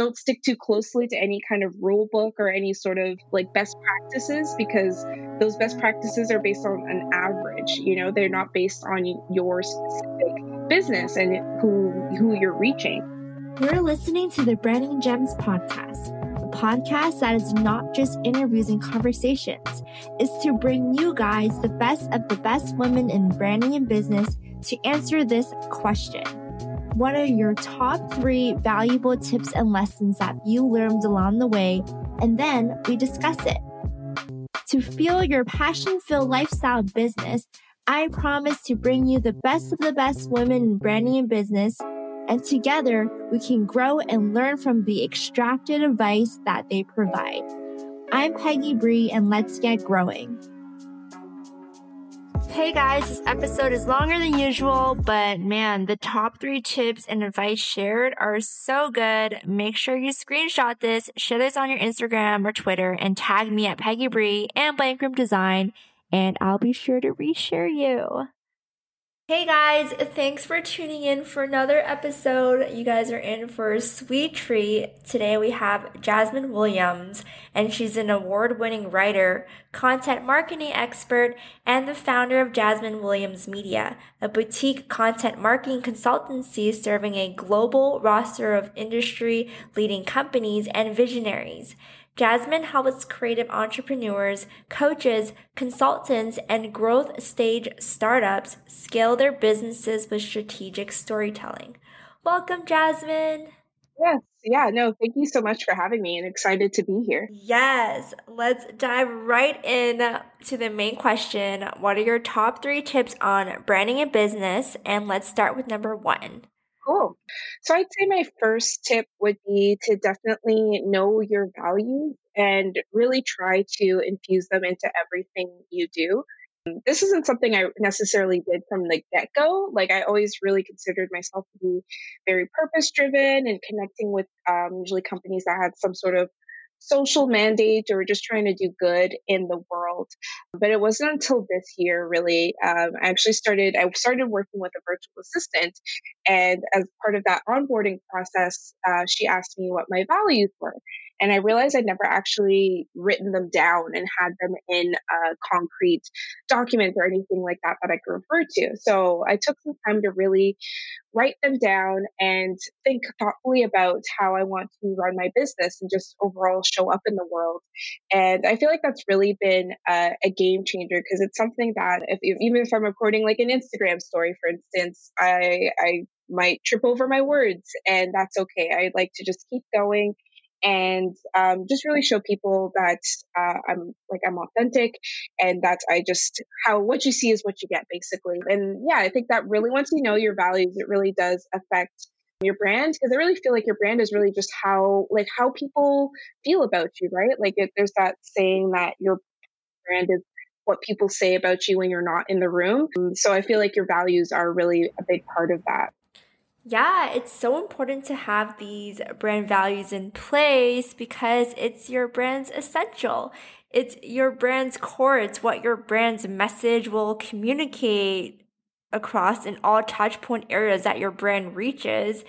Don't stick too closely to any kind of rule book or any sort of like best practices, because those best practices are based on an average. You know, they're not based on your specific business and who you're reaching. You're listening to the Branding Gems podcast, a podcast that is not just interviews and conversations. It's to bring you guys the best of the best women in branding and business to answer this question. What are your top 3 valuable tips and lessons that you learned along the way? And then we discuss it. To fuel your passion-filled lifestyle business, I promise to bring you the best of the best women in branding and business. And together, we can grow and learn from the extracted advice that they provide. I'm Peggy Bree, and let's get growing. Hey guys, this episode is longer than usual, but man, the top 3 tips and advice shared are so good. Make sure you screenshot this, share this on your Instagram or Twitter, and tag me at Peggy Bree and Blankroom Design, and I'll be sure to reshare you. Hey guys, thanks for tuning in for another episode. You guys are in for a sweet treat. Today we have Jasmine Williams, and she's an award-winning writer, content marketing expert, and the founder of Jasmine Williams Media, a boutique content marketing consultancy serving a global roster of industry-leading companies and visionaries. Jasmine helps creative entrepreneurs, coaches, consultants, and growth stage startups scale their businesses with strategic storytelling. Welcome, Jasmine. Yes. Yeah, no, thank you so much for having me, and excited to be here. Yes. Let's dive right in to the main question. What are your top 3 tips on branding and business? And let's start with number 1. Cool. So I'd say my first tip would be to definitely know your values and really try to infuse them into everything you do. This isn't something I necessarily did from the get-go. Like, I always really considered myself to be very purpose-driven and connecting with usually companies that had some sort of social mandate or just trying to do good in the world. But it wasn't until this year, really, I started working with a virtual assistant. And as part of that onboarding process, she asked me what my values were. And I realized I'd never actually written them down and had them in a concrete document or anything like that I could refer to. So I took some time to really write them down and think thoughtfully about how I want to run my business and just overall show up in the world. And I feel like that's really been a game changer, because it's something that even if I'm recording like an Instagram story, for instance, I might trip over my words, and that's okay. I like to just keep going and just really show people that I'm authentic, and that I just what you see is what you get, basically. And yeah, I think that really, once you know your values, it really does affect your brand, because I really feel like your brand is really just how people feel about you, right? Like there's that saying that your brand is what people say about you when you're not in the room. So I feel like your values are really a big part of that. Yeah, it's so important to have these brand values in place, because it's your brand's essential. It's your brand's core. It's what your brand's message will communicate across in all touch point areas that your brand reaches.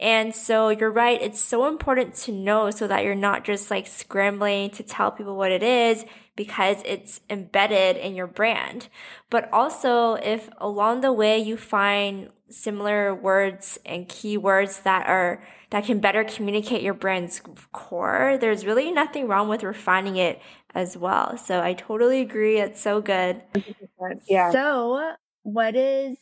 And so you're right. It's so important to know so that you're not just like scrambling to tell people what it is, because it's embedded in your brand. But also, if along the way you find similar words and keywords that can better communicate your brand's core, there's really nothing wrong with refining it as well. So I totally agree. It's so good. 100%, yeah. So what is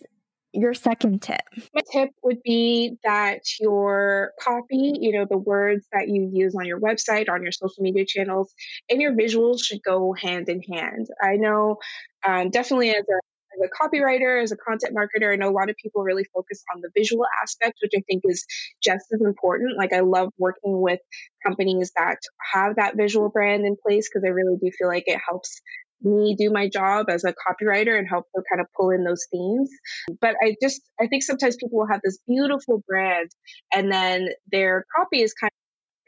your second tip? My tip would be that your copy, the words that you use on your website, on your social media channels, and your visuals should go hand in hand. I know definitely as a copywriter, as a content marketer, I know a lot of people really focus on the visual aspect, which I think is just as important. Like, I love working with companies that have that visual brand in place, because I really do feel like it helps me do my job as a copywriter and help her kind of pull in those themes. But I think sometimes people will have this beautiful brand, and then their copy is kind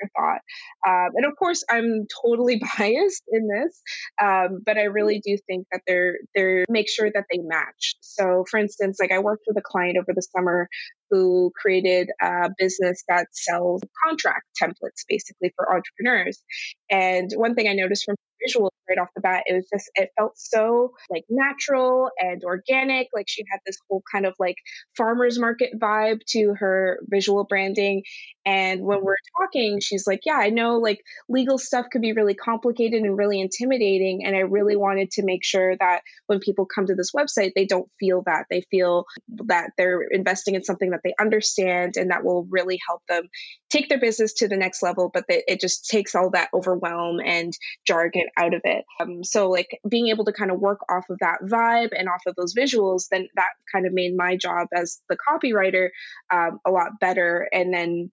of thought. And of course, I'm totally biased in this, but I really do think that they make sure that they match. So for instance, like, I worked with a client over the summer who created a business that sells contract templates, basically, for entrepreneurs. And one thing I noticed from visuals right off the bat, it was just, it felt so like natural and organic. Like she had this whole kind of like farmer's market vibe to her visual branding. And when we're talking, she's like, yeah, I know like legal stuff could be really complicated and really intimidating. And I really wanted to make sure that when people come to this website, they don't feel that. They feel that they're investing in something that they understand and that will really help them take their business to the next level, but that it just takes all that overwhelm and jargon out of it. So like being able to kind of work off of that vibe and off of those visuals, then that kind of made my job as the copywriter a lot better. And then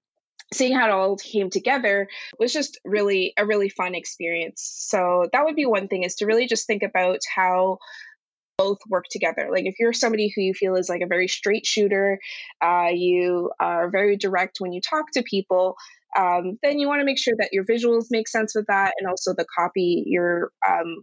seeing how it all came together was just really a really fun experience. So that would be one thing, is to really just think about how both work together. Like if you're somebody who you feel is like a very straight shooter, you are very direct when you talk to people, then you want to make sure that your visuals make sense with that, and also the copy you're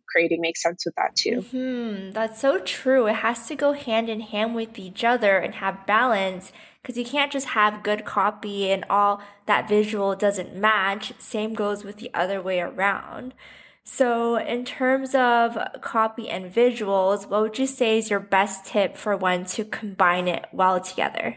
creating makes sense with that too. Mm-hmm. That's so true. It has to go hand in hand with each other and have balance, because you can't just have good copy and all that visual doesn't match. Same goes with the other way around. So in terms of copy and visuals, what would you say is your best tip for one to combine it well together?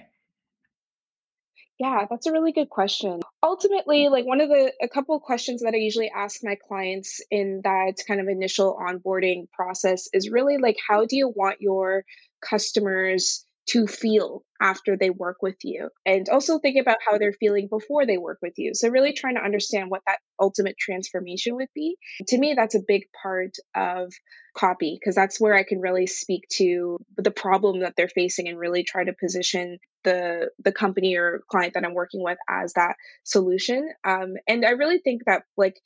Yeah, that's a really good question. Ultimately, like a couple of questions that I usually ask my clients in that kind of initial onboarding process is really like, how do you want your customers to feel after they work with you? And also think about how they're feeling before they work with you. So really trying to understand what that ultimate transformation would be. To me, that's a big part of copy, because that's where I can really speak to the problem that they're facing and really try to position the company or client that I'm working with as that solution. And I really think that like,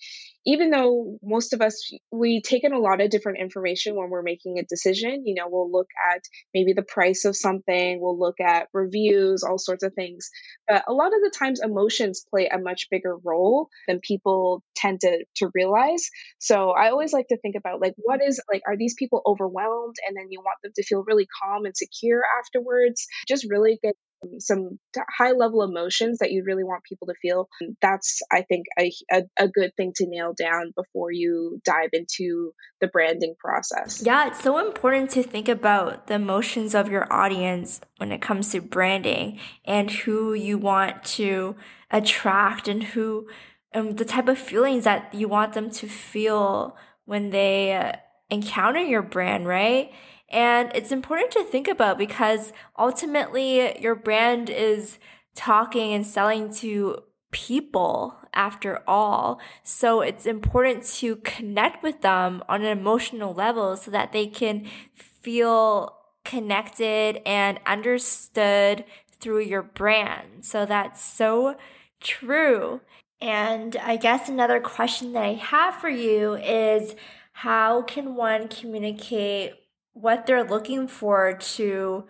even though most of us, we take in a lot of different information when we're making a decision, you know, we'll look at maybe the price of something, we'll look at reviews, all sorts of things. But a lot of the times emotions play a much bigger role than people tend to realize. So I always like to think about like, what is like, are these people overwhelmed? And then you want them to feel really calm and secure afterwards. Just really get some high level emotions that you really want people to feel. That's, I think, a good thing to nail down before you dive into the branding process. Yeah, it's so important to think about the emotions of your audience when it comes to branding and who you want to attract and who, the type of feelings that you want them to feel when they encounter your brand, right? And it's important to think about, because ultimately your brand is talking and selling to people after all. So it's important to connect with them on an emotional level so that they can feel connected and understood through your brand. So that's so true. And I guess another question that I have for you is, how can one communicate what they're looking for to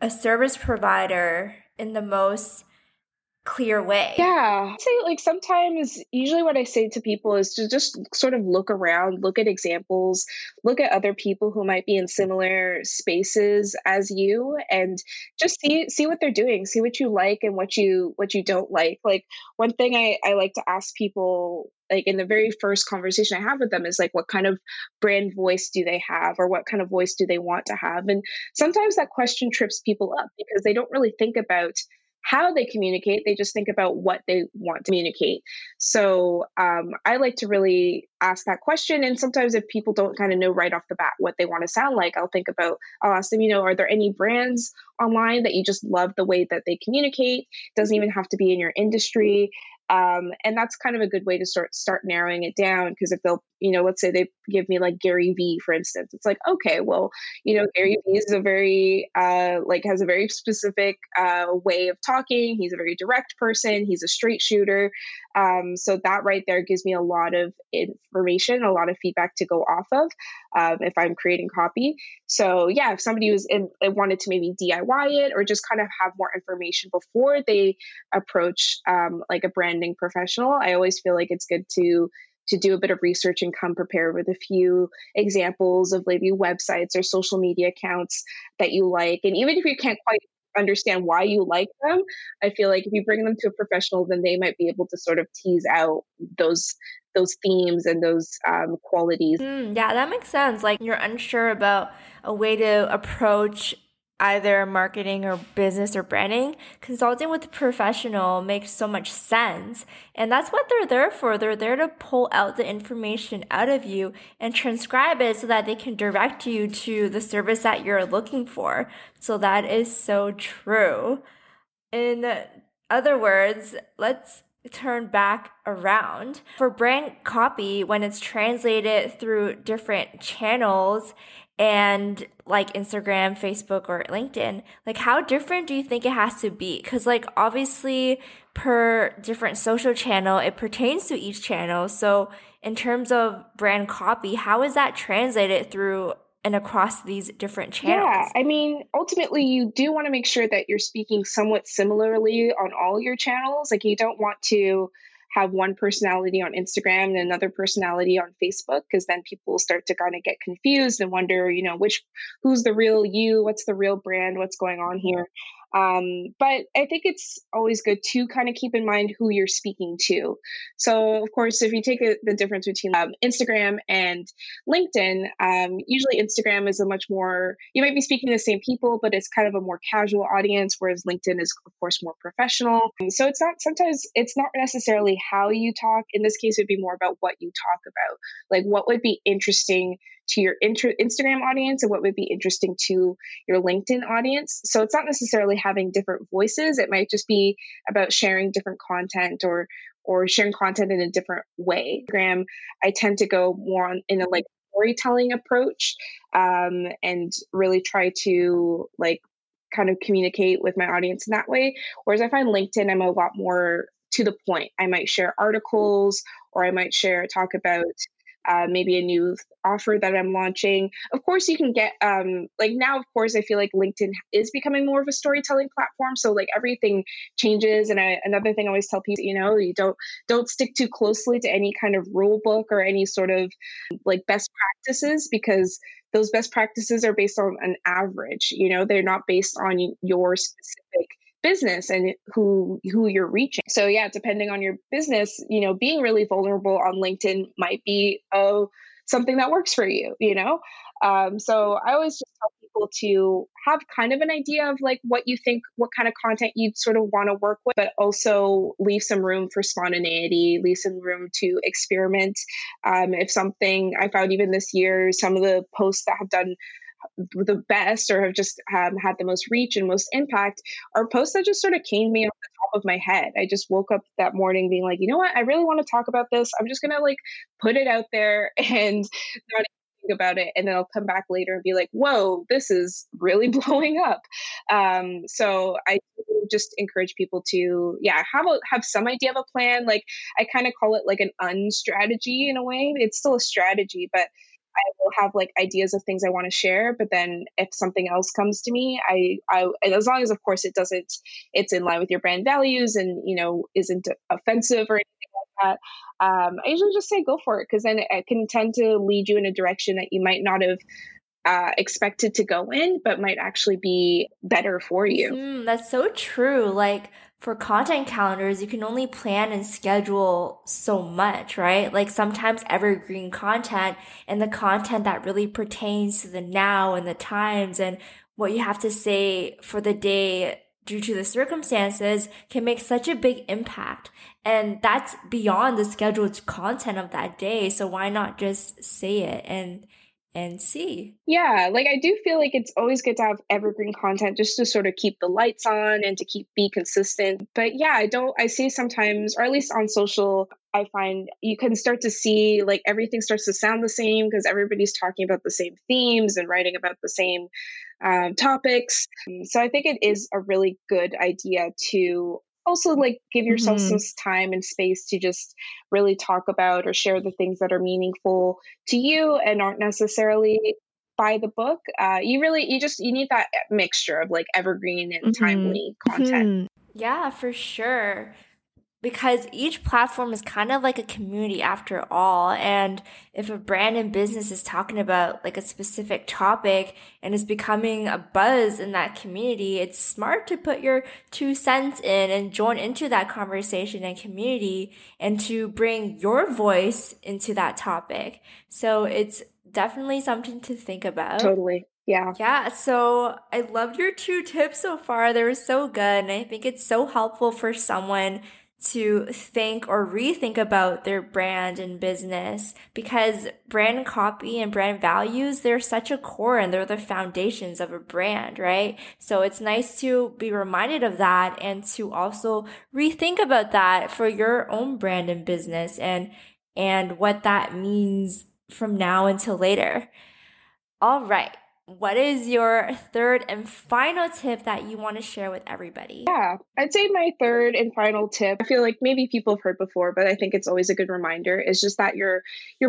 a service provider in the most clear way? Yeah. I'd say like sometimes, usually what I say to people is to just sort of look around, look at examples, look at other people who might be in similar spaces as you, and just see what they're doing, see what you like and what you don't like. Like one thing I like to ask people, like in the very first conversation I have with them, is like, what kind of brand voice do they have, or what kind of voice do they want to have? And sometimes that question trips people up because they don't really think about how they communicate. They just think about what they want to communicate. So I like to really ask that question. And sometimes if people don't kind of know right off the bat what they want to sound like, I'll ask them, you know, are there any brands online that you just love the way that they communicate? It doesn't even have to be in your industry. And that's kind of a good way to start narrowing it down. Because if they'll, you know, let's say they give me like Gary Vee, for instance, it's like, okay, well, you know, Gary Vee is has a very specific way of talking. He's a very direct person. He's a straight shooter. So that right there gives me a lot of information, a lot of feedback to go off of if I'm creating copy. So yeah, if somebody wanted to maybe DIY it or just kind of have more information before they approach like a branding professional, I always feel like it's good to do a bit of research and come prepared with a few examples of maybe websites or social media accounts that you like. And even if you can't quite understand why you like them. I feel like if you bring them to a professional, then they might be able to sort of tease out those themes and those qualities. Yeah, that makes sense. Like, you're unsure about a way to approach either marketing or business or branding, consulting with a professional makes so much sense. And that's what they're there for. They're there to pull out the information out of you and transcribe it so that they can direct you to the service that you're looking for. So that is so true. In other words, let's turn back around. For brand copy, when it's translated through different channels and like Instagram, Facebook, or LinkedIn, like how different do you think it has to be? Because like obviously per different social channel, it pertains to each channel. So in terms of brand copy, how is that translated through and across these different channels? Yeah, I mean, ultimately, you do want to make sure that you're speaking somewhat similarly on all your channels. Like, you don't want to have one personality on Instagram and another personality on Facebook, because then people start to kind of get confused and wonder, you know, who's the real you, what's the real brand, what's going on here. But I think it's always good to kind of keep in mind who you're speaking to. So, of course, if you take the difference between Instagram and LinkedIn, usually Instagram is a much more, you might be speaking to the same people, but it's kind of a more casual audience, whereas LinkedIn is, of course, more professional. So it's not necessarily how you talk. In this case, it would be more about what you talk about, like what would be interesting to your Instagram audience and what would be interesting to your LinkedIn audience. So it's not necessarily having different voices. It might just be about sharing different content or sharing content in a different way. Instagram, I tend to go more on in a like storytelling approach and really try to like kind of communicate with my audience in that way. Whereas I find LinkedIn, I'm a lot more to the point. I might share articles or I might talk about maybe a new offer that I'm launching. Of course, you can get like now, of course, I feel like LinkedIn is becoming more of a storytelling platform. So like everything changes. And another thing I always tell people, you know, you don't stick too closely to any kind of rule book or any sort of like best practices, because those best practices are based on an average. You know, they're not based on your specific business and who you're reaching. So yeah, depending on your business, you know, being really vulnerable on LinkedIn might be something that works for you, you know? So I always just tell people to have kind of an idea of like what you think, what kind of content you'd sort of want to work with, but also leave some room for spontaneity, leave some room to experiment. If something, I found even this year, some of the posts that have done the best or have just had the most reach and most impact are posts that just sort of came to me off the top of my head. I just woke up that morning being like, you know what, I really want to talk about this. I'm just going to like put it out there and not think about it. And then I'll come back later and be like, whoa, this is really blowing up. So I just encourage people to, have some idea of a plan. Like I kind of call it like an unstrategy in a way. It's still a strategy, but I will have like ideas of things I want to share, but then if something else comes to me, I as long as of course it's in line with your brand values and you know isn't offensive or anything like that. I usually just say go for it, because then it can tend to lead you in a direction that you might not have expected to go in, but might actually be better for you. That's so true. Like for content calendars, you can only plan and schedule so much, right? Like sometimes evergreen content and the content that really pertains to the now and the times and what you have to say for the day due to the circumstances can make such a big impact. And that's beyond the scheduled content of that day. So why not just say it and see? Yeah, like I do feel like it's always good to have evergreen content just to sort of keep the lights on and to be consistent. But yeah, I see sometimes, or at least on social, I find you can start to see like everything starts to sound the same because everybody's talking about the same themes and writing about the same topics. So I think it is a really good idea to also like give yourself some time and space to just really talk about or share the things that are meaningful to you and aren't necessarily by the book. You need that mixture of like evergreen and timely content. Yeah, for sure. because each platform is kind of like a community after all. And if a brand and business is talking about like a specific topic and it's becoming a buzz in that community, it's smart to put your 2 cents in and join into that conversation and community and to bring your voice into that topic. So it's definitely something to think about. Totally. Yeah. Yeah. So I loved your 2 tips so far. They were so good. And I think it's so helpful for someone to think or rethink about their brand and business, because brand copy and brand values, they're such a core and they're the foundations of a brand, right? So it's nice to be reminded of that and to also rethink about that for your own brand and business and what that means from now until later. All right. What is your 3rd and final tip that you want to share with everybody? Yeah, I'd say my 3rd and final tip, I feel like maybe people have heard before, but I think it's always a good reminder, is just that your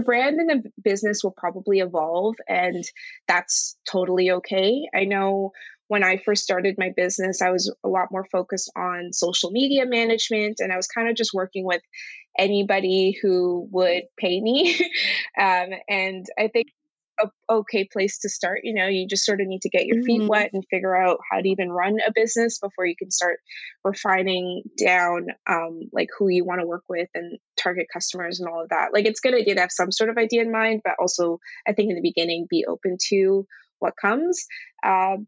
brand and the business will probably evolve, and that's totally okay. I know when I first started my business, I was a lot more focused on social media management, and I was kind of just working with anybody who would pay me. And I think okay place to start. You know, you just sort of need to get your feet wet and figure out how to even run a business before you can start refining down like who you want to work with and target customers and all of that. Like, it's good idea to have some sort of idea in mind, but also I think in the beginning, be open to what comes.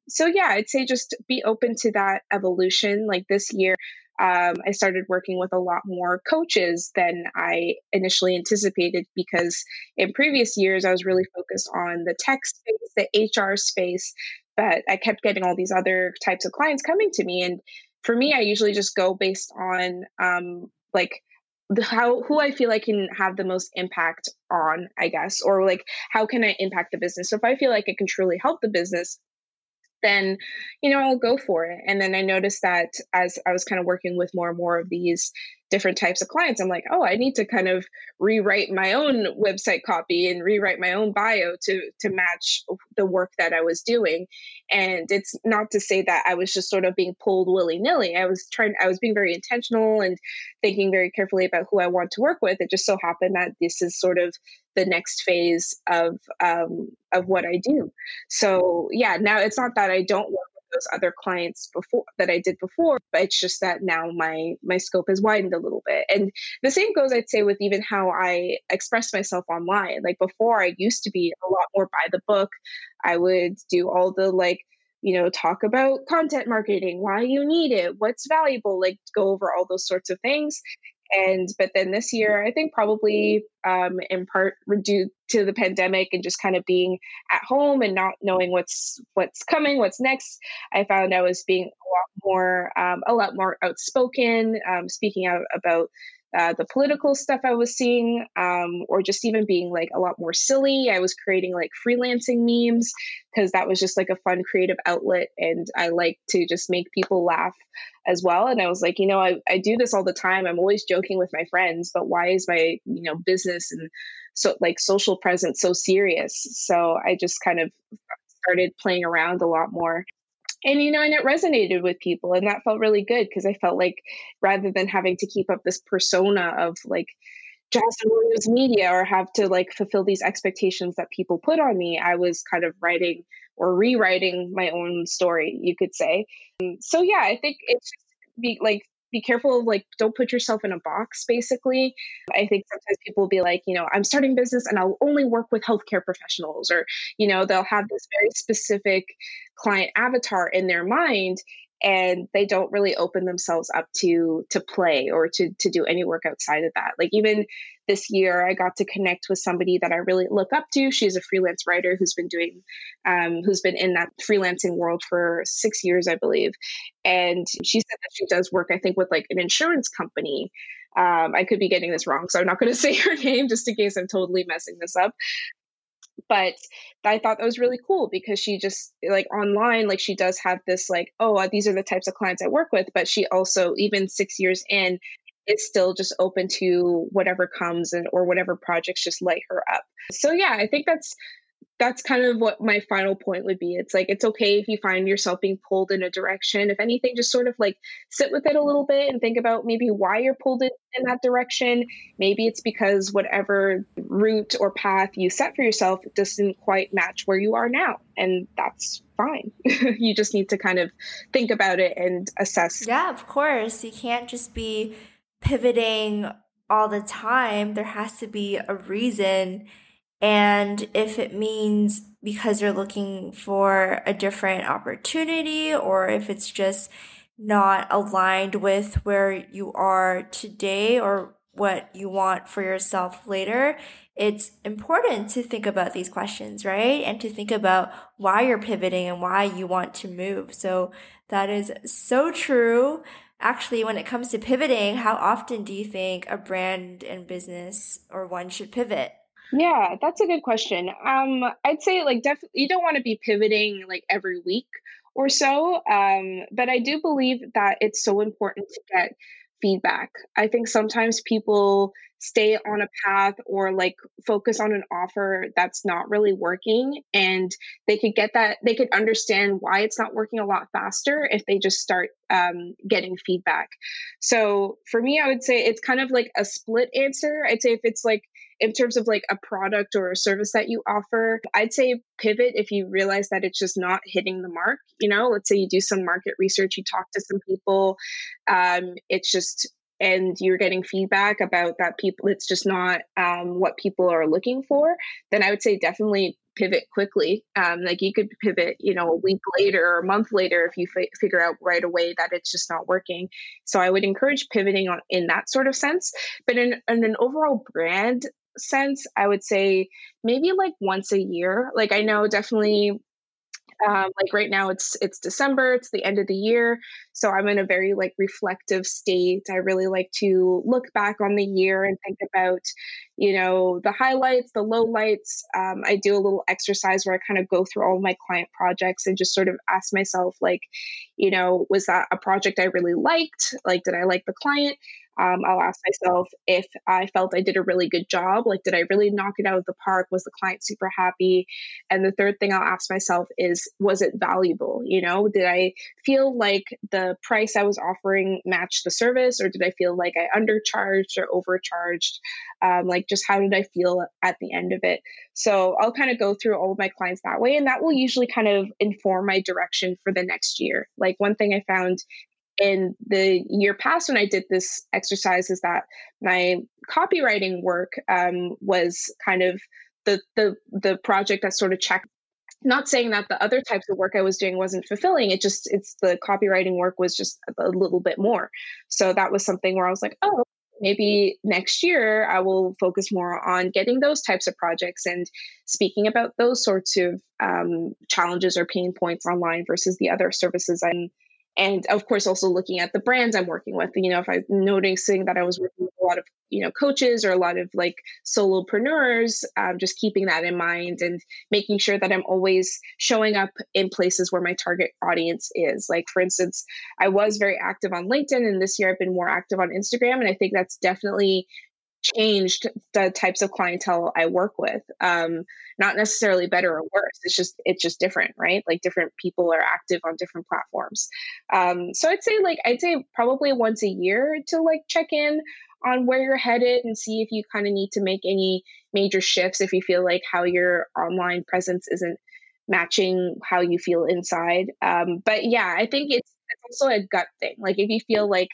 So yeah, I'd say just be open to that evolution. Like this year, I started working with a lot more coaches than I initially anticipated, because in previous years, I was really focused on the tech space, the HR space, but I kept getting all these other types of clients coming to me. And for me, I usually just go based on who I feel I can have the most impact on, I guess, or like, how can I impact the business? So if I feel like I can truly help the business, then, you know, I'll go for it. And then I noticed that as I was kind of working with more and more of these different types of clients, I'm like, oh, I need to kind of rewrite my own website copy and rewrite my own bio to match the work that I was doing. And it's not to say that I was just sort of being pulled willy-nilly. I was being very intentional and thinking very carefully about who I want to work with. It just so happened that this is sort of the next phase of what I do. So yeah, now it's not that I don't work those other clients before that I did before, but it's just that now my scope has widened a little bit. And the same goes, I'd say, with even how I express myself online. Like before, I used to be a lot more by the book. I would do all the talk about content marketing, why you need it, what's valuable, like go over all those sorts of things. But then this year, I think probably in part due to the pandemic and just kind of being at home and not knowing what's coming, what's next, I found I was being a lot more outspoken, speaking out about the political stuff I was seeing, or just even being like a lot more silly. I was creating like freelancing memes because that was just like a fun creative outlet, and I like to just make people laugh as well. And I was like, I do this all the time. I'm always joking with my friends, but why is my business and so like social presence so serious? So I just kind of started playing around a lot more. And it resonated with people, and that felt really good, because I felt like rather than having to keep up this persona of like Jasmine Williams Media, or have to like fulfill these expectations that people put on me, I was kind of writing or rewriting my own story, you could say. So yeah, I think it's just be careful of like, don't put yourself in a box, basically. I think sometimes people will be like, I'm starting business and I'll only work with healthcare professionals, or, they'll have this very specific client avatar in their mind, and they don't really open themselves up to play or to do any work outside of that. Like even this year, I got to connect with somebody that I really look up to. She's a freelance writer who's been in that freelancing world for 6 years, I believe. And she said that she does work, I think, with like an insurance company. I could be getting this wrong, so I'm not going to say her name just in case I'm totally messing this up. But I thought that was really cool, because she just like online, like she does have this like, oh, these are the types of clients I work with. But she also, even 6 years in, is still just open to whatever comes and or whatever projects just light her up. So yeah, I think that's that's kind of what my final point would be. It's like, it's okay if you find yourself being pulled in a direction. If anything, just sort of like sit with it a little bit and think about maybe why you're pulled in that direction. Maybe it's because whatever route or path you set for yourself doesn't quite match where you are now. And that's fine. You just need to kind of think about it and assess. Yeah, of course. You can't just be pivoting all the time. There has to be a reason. And if it means because you're looking for a different opportunity, or if it's just not aligned with where you are today or what you want for yourself later, it's important to think about these questions, right? And to think about why you're pivoting and why you want to move. So that is so true. Actually, when it comes to pivoting, how often do you think a brand and business or one should pivot? Yeah, that's a good question. I'd say like definitely you don't want to be pivoting like every week or so. But I do believe that it's so important to get feedback. I think sometimes people stay on a path or like focus on an offer that's not really working, and they could get that, they could understand why it's not working a lot faster if they just start getting feedback. So for me, I would say it's kind of like a split answer. I'd say if it's like in terms of like a product or a service that you offer, I'd say pivot if you realize that it's just not hitting the mark. You know, let's say you do some market research, you talk to some people, it's just, and you're getting feedback about that people, it's just not what people are looking for, then I would say definitely pivot quickly. Like you could pivot, you know, a week later or a month later if you figure out right away that it's just not working. So I would encourage pivoting on in that sort of sense. But in an overall brand sense, I would say maybe like once a year. Like I know definitely like right now it's December, it's the end of the year. So I'm in a very like reflective state. I really like to look back on the year and think about, you know, the highlights, the lowlights. I do a little exercise where I kind of go through all of my client projects and just sort of ask myself like, you know, was that a project I really liked? Like, did I like the client? I'll ask myself if I felt I did a really good job. Like, did I really knock it out of the park? Was the client super happy? And the third thing I'll ask myself is, was it valuable? You know, did I feel like the price I was offering matched the service, or did I feel like I undercharged or overcharged? Like, just how did I feel at the end of it? So I'll kind of go through all of my clients that way. And that will usually kind of inform my direction for the next year. Like one thing I found in the year past when I did this exercise is that my copywriting work was kind of the project that sort of checked. Not saying that the other types of work I was doing wasn't fulfilling. It just, it's the copywriting work was just a little bit more. So that was something where I was like, oh, maybe next year I will focus more on getting those types of projects and speaking about those sorts of challenges or pain points online versus the other services I'm. And of course, also looking at the brands I'm working with, you know, if I'm noticing that I was working with a lot of, you know, coaches or a lot of like solopreneurs, just keeping that in mind and making sure that I'm always showing up in places where my target audience is. Like, for instance, I was very active on LinkedIn, and this year I've been more active on Instagram. And I think that's definitely changed the types of clientele I work with. Not necessarily better or worse. It's just different, right? Like different people are active on different platforms. So I'd say probably once a year to like check in on where you're headed and see if you kind of need to make any major shifts if you feel like how your online presence isn't matching how you feel inside. But yeah, I think it's also a gut thing. Like if you feel like,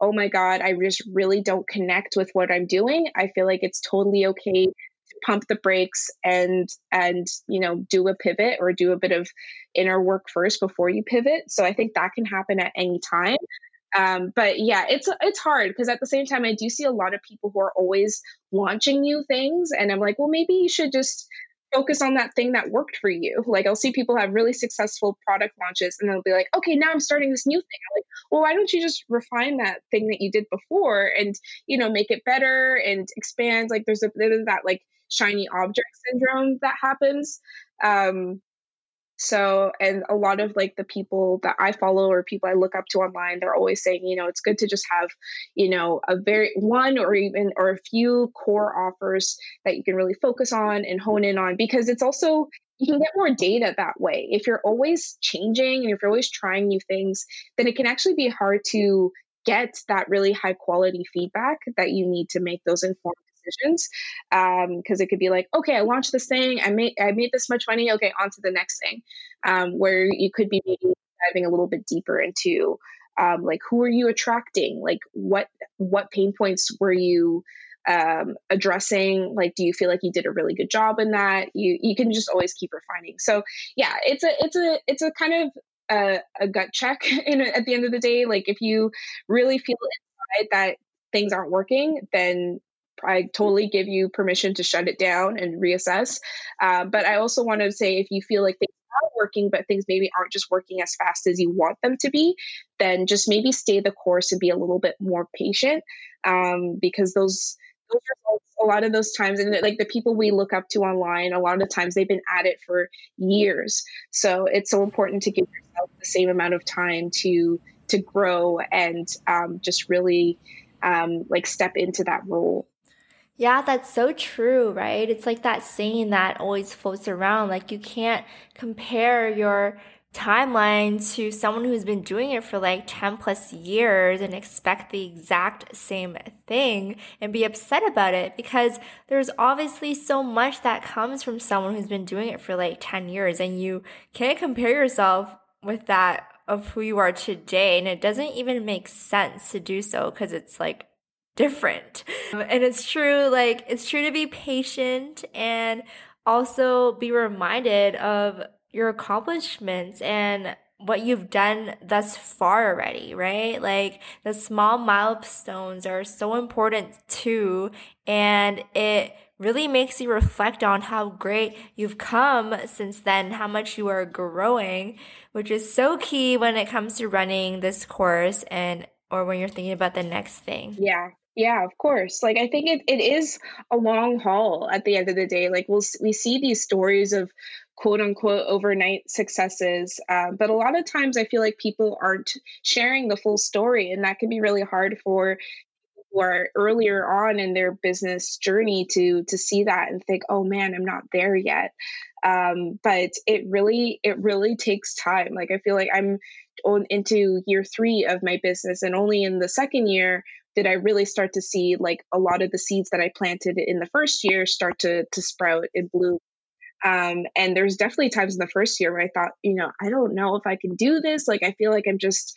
oh my God, I just really don't connect with what I'm doing, I feel like it's totally okay to pump the brakes and, you know, do a pivot or do a bit of inner work first before you pivot. So I think that can happen at any time. But yeah, it's hard because at the same time, I do see a lot of people who are always launching new things. And I'm like, well, maybe you should just focus on that thing that worked for you. Like I'll see people have really successful product launches and they'll be like, okay, now I'm starting this new thing. I'm like, well, why don't you just refine that thing that you did before and, you know, make it better and expand. Like there's that like shiny object syndrome that happens. So, and a lot of like the people that I follow or people I look up to online, they're always saying, you know, it's good to just have, you know, a very one or even, or a few core offers that you can really focus on and hone in on, because it's also, you can get more data that way. If you're always changing and if you're always trying new things, then it can actually be hard to get that really high quality feedback that you need to make those informed decisions. Because it could be like, okay, I launched this thing, I made this much money, okay, on to the next thing. Where you could be maybe diving a little bit deeper into like, who are you attracting? Like what pain points were you addressing? Like, do you feel like you did a really good job in that? You can just always keep refining. So yeah, it's a kind of a gut check at the end of the day. Like, if you really feel inside that things aren't working, then I totally give you permission to shut it down and reassess. But I also want to say, if you feel like things are working, but things maybe aren't just working as fast as you want them to be, then just maybe stay the course and be a little bit more patient, because those results, a lot of those times, and like the people we look up to online, a lot of the times they've been at it for years. So it's so important to give yourself the same amount of time to grow and just really like step into that role. Yeah, that's so true, right? It's like that saying that always floats around, like you can't compare your timeline to someone who's been doing it for like 10 plus years and expect the exact same thing and be upset about it, because there's obviously so much that comes from someone who's been doing it for like 10 years and you can't compare yourself with that of who you are today, and it doesn't even make sense to do so because it's like different. And it's true, like it's true to be patient and also be reminded of your accomplishments and what you've done thus far already, right? Like the small milestones are so important too, and it really makes you reflect on how great you've come since then, how much you are growing, which is so key when it comes to running this course and or when you're thinking about the next thing. Yeah. Yeah, of course. Like, I think it is a long haul at the end of the day. Like, we see these stories of quote unquote overnight successes. But a lot of times I feel like people aren't sharing the full story, and that can be really hard for people who are earlier on in their business journey to see that and think, oh man, I'm not there yet. But it really takes time. Like, I feel like I'm into year 3 of my business, and only in the second year did I really start to see like a lot of the seeds that I planted in the first year start to sprout and bloom. And there's definitely times in the first year where I thought, you know, I don't know if I can do this. Like, I feel like I'm just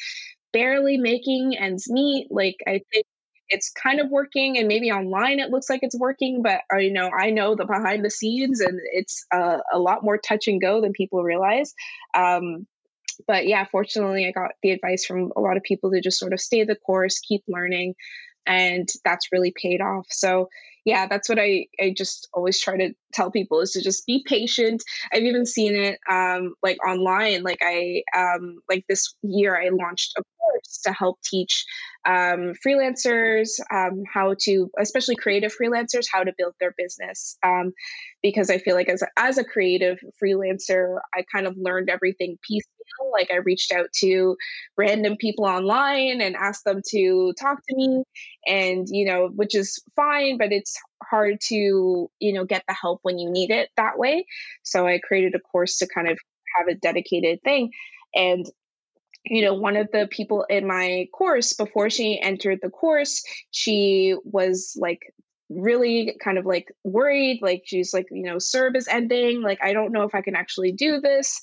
barely making ends meet. Like, I think it's kind of working, and maybe online it looks like it's working, but you know, I know the behind the scenes, and it's a lot more touch and go than people realize. But yeah, fortunately, I got the advice from a lot of people to just sort of stay the course, keep learning, and that's really paid off. So yeah, that's what I just always try to tell people, is to just be patient. I've even seen it like online. Like I like this year I launched a course to help teach freelancers how to, especially creative freelancers, how to build their business. Because I feel like as a creative freelancer, I kind of learned everything piecemeal. Like, I reached out to random people online and asked them to talk to me, and, you know, which is fine, but it's hard to, you know, get the help when you need it that way. So I created a course to kind of have a dedicated thing. And, you know, one of the people in my course, before she entered the course, she was like, really kind of like worried. Like, she's like, you know, CERB is ending. Like, I don't know if I can actually do this.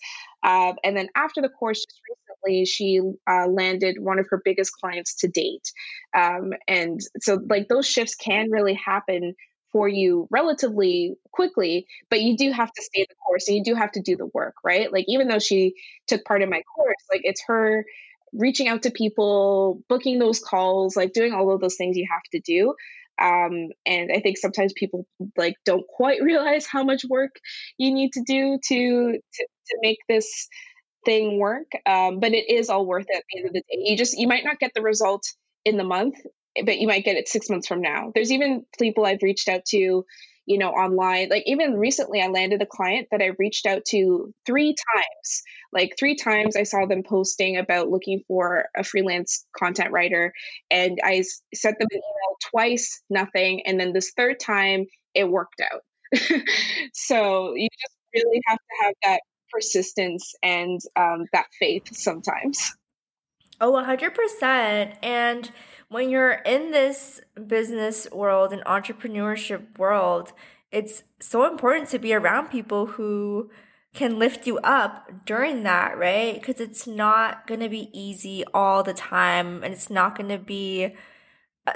And then after the course, just recently, she landed one of her biggest clients to date. And so like those shifts can really happen for you relatively quickly, but you do have to stay the course and you do have to do the work, right? Like, even though she took part in my course, like it's her reaching out to people, booking those calls, like doing all of those things you have to do. And I think sometimes people like don't quite realize how much work you need to do to make this thing work. But it is all worth it at the end of the day. You might not get the result in the month, but you might get it 6 months from now. There's even people I've reached out to, you know, online. Like even recently I landed a client that I reached out to three times. I saw them posting about looking for a freelance content writer, and I sent them an email twice, nothing. And then this third time it worked out. So you just really have to have that persistence and that faith sometimes. Oh, 100%. And when you're in this business world and entrepreneurship world, it's so important to be around people who can lift you up during that, right? Because it's not going to be easy all the time, and it's not going to be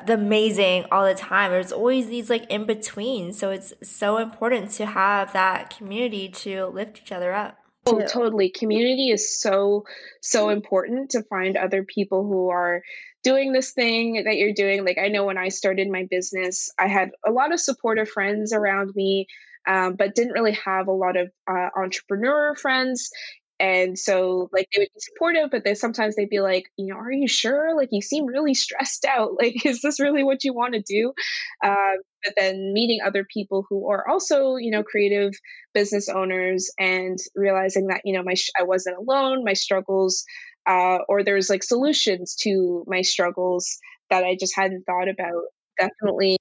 the amazing all the time. There's always these like in between. So it's so important to have that community to lift each other up. Oh, totally. Community is so important, to find other people who are doing this thing that you're doing. Like I know when I started my business, I had a lot of supportive friends around me, but didn't really have a lot of entrepreneur friends. And so like they would be supportive, but then sometimes they'd be like, you know, are you sure? Like you seem really stressed out. Like, is this really what you want to do? But then meeting other people who are also, you know, creative business owners, and realizing that, you know, I wasn't alone, my struggles, or there's like solutions to my struggles that I just hadn't thought about. Definitely.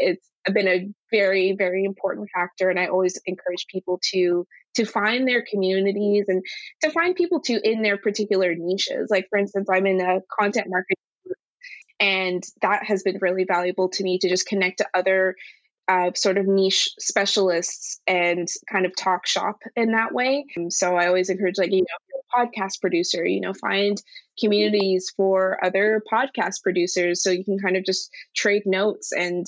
It's been a very, very important factor. And I always encourage people to find their communities and to find people too in their particular niches. Like for instance, I'm in a content marketing group, and that has been really valuable to me to just connect to other sort of niche specialists and kind of talk shop in that way. And so I always encourage, like, you know, if you're a podcast producer, you know, find communities for other podcast producers so you can kind of just trade notes and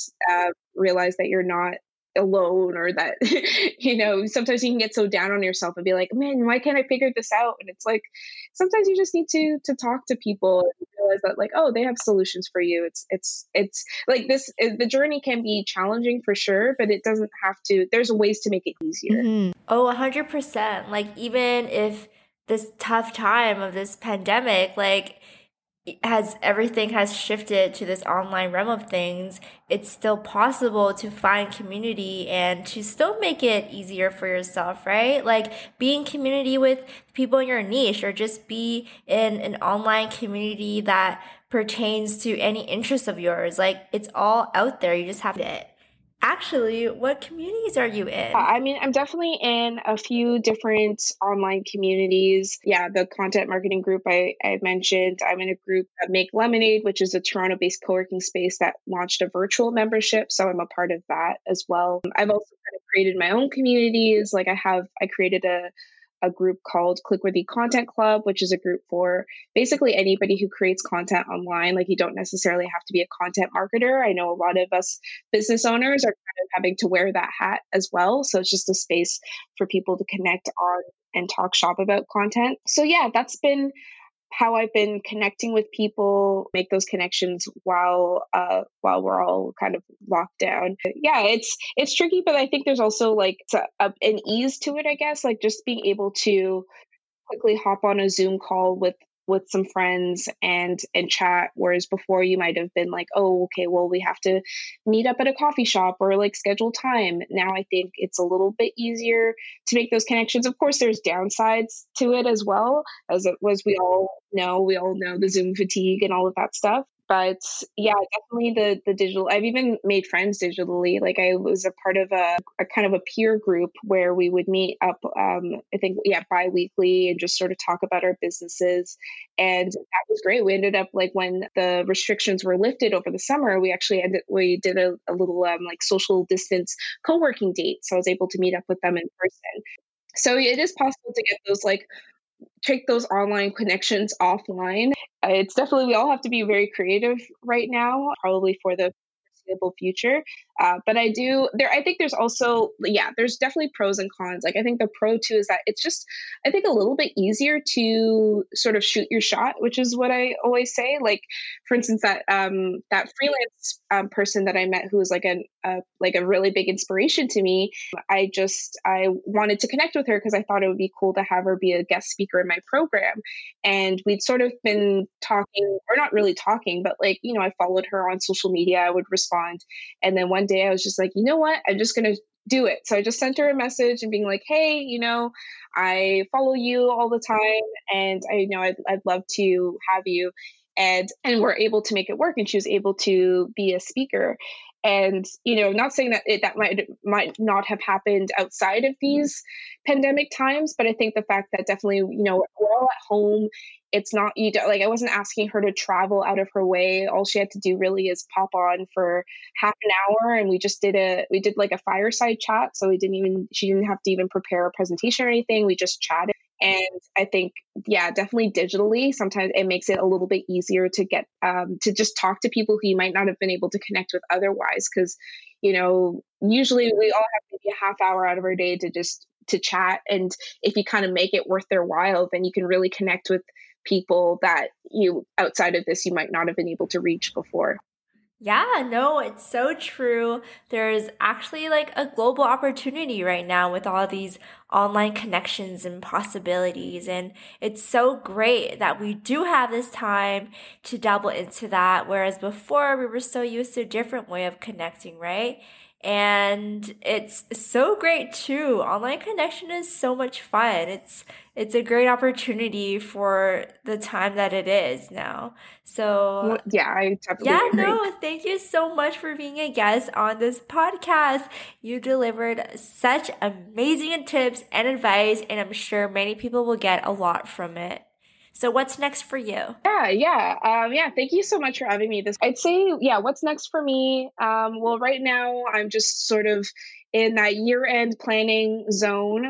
realize that you're not alone, or that, you know, sometimes you can get so down on yourself and be like, man, why can't I figure this out? And it's like, sometimes you just need to talk to people and realize that, like, oh, they have solutions for you. It's like this, the journey can be challenging for sure, but it doesn't have to, there's ways to make it easier. Mm-hmm. Oh, 100%. Like even if this tough time of this pandemic, like everything has shifted to this online realm of things, it's still possible to find community and to still make it easier for yourself, right? Like be in community with people in your niche, or just be in an online community that pertains to any interests of yours. Like it's all out there. You just have it. Actually, what communities are you in? I mean, I'm definitely in a few different online communities. Yeah, the content marketing group I mentioned. I'm in a group at Make Lemonade, which is a Toronto-based co-working space that launched a virtual membership. So I'm a part of that as well. I've also kind of created my own communities. Like I created a group called Clickworthy Content Club, which is a group for basically anybody who creates content online. Like you don't necessarily have to be a content marketer. I know a lot of us business owners are kind of having to wear that hat as well. So it's just a space for people to connect on and talk shop about content. So yeah, that's been how I've been connecting with people, make those connections while we're all kind of locked down. Yeah, it's tricky, but I think there's also like an ease to it, I guess, like just being able to quickly hop on a Zoom call with some friends and chat, whereas before you might have been like, oh, okay, well, we have to meet up at a coffee shop or like schedule time. Now I think it's a little bit easier to make those connections. Of course, there's downsides to it as well, as we all know the Zoom fatigue and all of that stuff. But yeah, definitely the digital, I've even made friends digitally. Like I was a part of a kind of a peer group where we would meet up, bi-weekly, and just sort of talk about our businesses. And that was great. We ended up, like, when the restrictions were lifted over the summer, we did a little like social distance co-working date. So I was able to meet up with them in person. So it is possible to get those, like, take those online connections offline. It's definitely, we all have to be very creative right now, probably for the foreseeable future. But I think there's also, there's definitely pros and cons. Like I think the pro too is that it's just, I think, a little bit easier to sort of shoot your shot, which is what I always say. Like for instance, that freelance person that I met, who was like a really big inspiration to me. I wanted to connect with her because I thought it would be cool to have her be a guest speaker in my program. And we'd sort of been talking, or not really talking, but like, you know, I followed her on social media. I would respond, and then one day I was just like, you know what, I'm just going to do it. So I just sent her a message and being like, hey, I follow you all the time and I'd love to have you. And we're able to make it work. And she was able to be a speaker. And, not saying that that might not have happened outside of these pandemic times, but I think the fact that definitely, we're all at home. It's not, I wasn't asking her to travel out of her way. All she had to do really is pop on for half an hour. And we just did like a fireside chat. So she didn't have to even prepare a presentation or anything. We just chatted. And I think, yeah, definitely digitally, sometimes it makes it a little bit easier to get to just talk to people who you might not have been able to connect with otherwise. Because, usually we all have maybe a half hour out of our day to chat. And if you kind of make it worth their while, then you can really connect with people that outside of this, you might not have been able to reach before. Yeah, no, it's so true. There's actually like a global opportunity right now with all these online connections and possibilities. And it's so great that we do have this time to dabble into that. Whereas before we were so used to a different way of connecting, right? And it's so great too. Online connection is so much fun. It's a great opportunity for the time that it is now. So yeah, I definitely agree. No, thank you so much for being a guest on this podcast. You delivered such amazing tips and advice, and I'm sure many people will get a lot from it. So what's next for you? Thank you so much for having me. I'd say, what's next for me? Well, right now I'm just sort of in that year-end planning zone.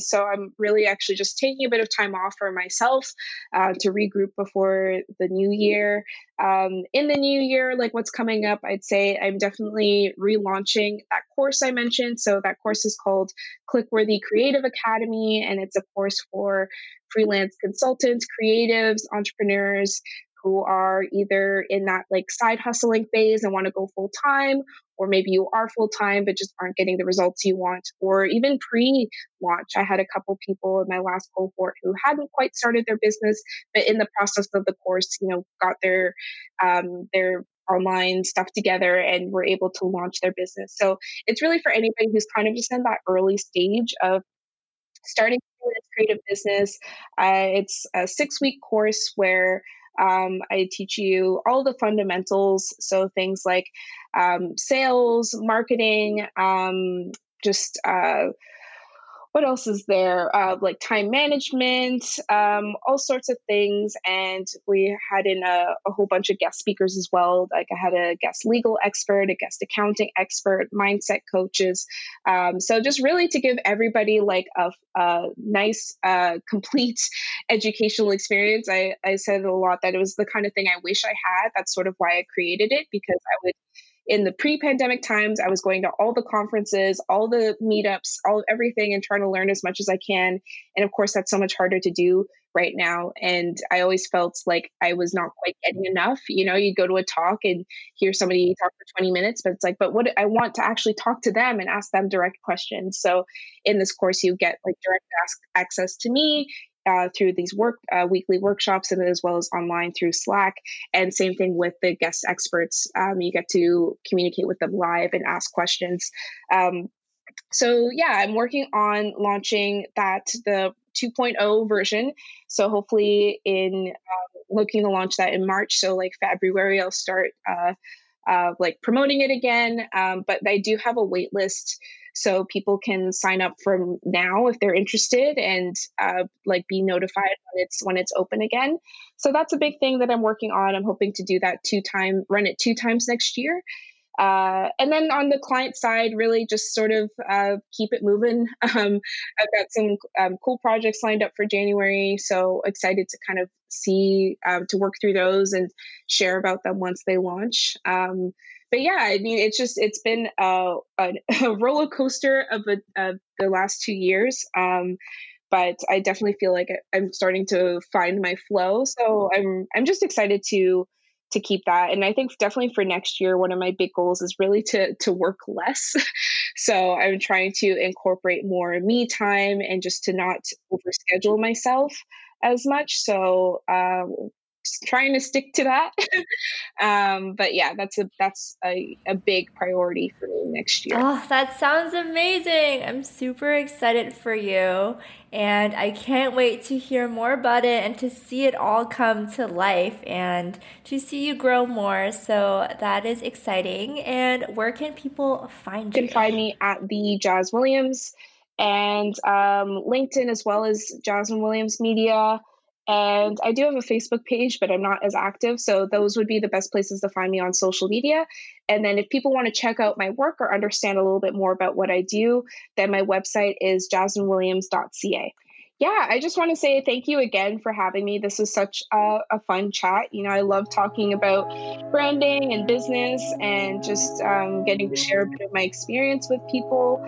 So I'm really actually just taking a bit of time off for myself to regroup before the new year. In the new year, like what's coming up, I'd say I'm definitely relaunching that course I mentioned. So that course is called Clickworthy Creative Academy, and it's a course for freelance consultants, creatives, entrepreneurs who are either in that like side hustling phase and want to go full time, or maybe you are full time but just aren't getting the results you want, or even pre-launch. I had a couple people in my last cohort who hadn't quite started their business, but in the process of the course, got their online stuff together and were able to launch their business. So it's really for anybody who's kind of just in that early stage of starting a creative business. It's a 6-week course where I teach you all the fundamentals. So things like sales, marketing, what else is there? Like time management, all sorts of things. And we had in a whole bunch of guest speakers as well. Like I had a guest legal expert, a guest accounting expert, mindset coaches. So just really to give everybody like a nice, complete educational experience. I said a lot that it was the kind of thing I wish I had. That's sort of why I created it, because in the pre-pandemic times, I was going to all the conferences, all the meetups, everything, and trying to learn as much as I can. And of course, that's so much harder to do right now. And I always felt like I was not quite getting enough. You'd go to a talk and hear somebody talk for 20 minutes, but it's like, but what I want to actually talk to them and ask them direct questions. So in this course, you get like direct access to me through these weekly workshops, and as well as online through Slack. And same thing with the guest experts. You get to communicate with them live and ask questions. So yeah, I'm working on launching the 2.0 version. So hopefully looking to launch that in March. So like February, I'll start like promoting it again. But I do have a wait list, so people can sign up from now if they're interested and like be notified when it's open again. So that's a big thing that I'm working on. I'm hoping to do that run it 2 times next year. And then on the client side, really just sort of keep it moving. I've got some cool projects lined up for January, so excited to kind of see, to work through those and share about them once they launch. But yeah, I mean, it's been a roller coaster of the last 2 years. But I definitely feel like I'm starting to find my flow. So I'm just excited to keep that. And I think definitely for next year, one of my big goals is really to work less. So I'm trying to incorporate more me time and just to not overschedule myself as much. So trying to stick to that. But yeah, that's a big priority for me next year. Oh, that sounds amazing. I'm super excited for you. And I can't wait to hear more about it and to see it all come to life and to see you grow more. So that is exciting. And where can people find you? You can find me at the Jas Williams and LinkedIn, as well as Jasmine Williams Media. And I do have a Facebook page, but I'm not as active. So those would be the best places to find me on social media. And then if people want to check out my work or understand a little bit more about what I do, then my website is jasminewilliams.ca. Yeah, I just want to say thank you again for having me. This was such a fun chat. You know, I love talking about branding and business and just getting to share a bit of my experience with people,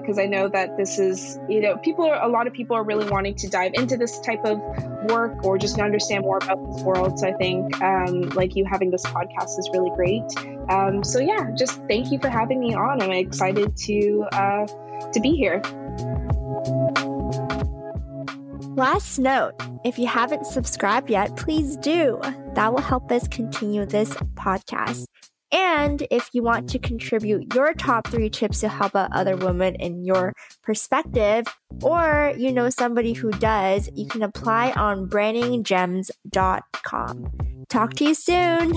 because I know that this is, you know, a lot of people are really wanting to dive into this type of work or just understand more about this world. So I think like you having this podcast is really great. So yeah, just thank you for having me on. I'm excited to be here. Last note, if you haven't subscribed yet, please do. That will help us continue this podcast. And if you want to contribute your top 3 tips to help out other women in your perspective, or you know somebody who does, you can apply on brandinggems.com. Talk to you soon.